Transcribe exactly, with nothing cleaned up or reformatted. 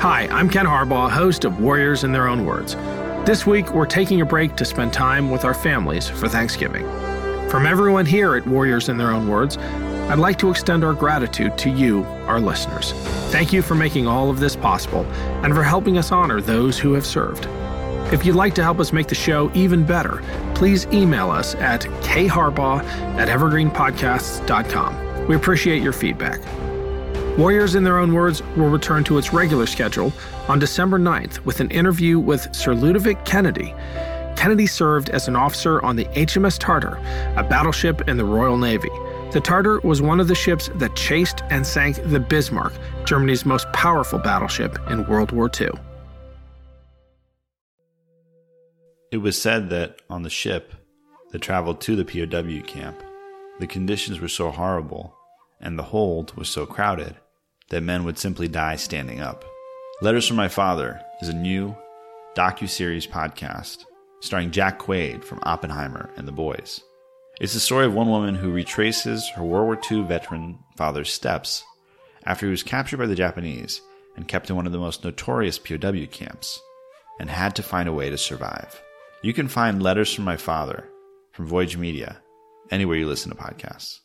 Hi, I'm Ken Harbaugh, host of Warriors in Their Own Words. This week, we're taking a break to spend time with our families for Thanksgiving. From everyone here at Warriors in Their Own Words, I'd like to extend our gratitude to you, our listeners. Thank you for making all of this possible and for helping us honor those who have served. If you'd like to help us make the show even better, please email us at kharbaugh at evergreenpodcasts.com. We appreciate your feedback. Warriors in Their Own Words will return to its regular schedule on December ninth with an interview with Sir Ludovic Kennedy. Kennedy served as an officer on the H M S Tartar, a battleship in the Royal Navy. The Tartar was one of the ships that chased and sank the Bismarck, Germany's most powerful battleship in World War Two. It was said that on the ship that traveled to the P O W camp, the conditions were so horrible and the hold was so crowded that men would simply die standing up. Letters from My Father is a new docu-series podcast starring Jack Quaid from Oppenheimer and the Boys. It's the story of one woman who retraces her World War Two veteran father's steps after he was captured by the Japanese and kept in one of the most notorious P O W camps and had to find a way to survive. You can find Letters from My Father from Voyage Media anywhere you listen to podcasts.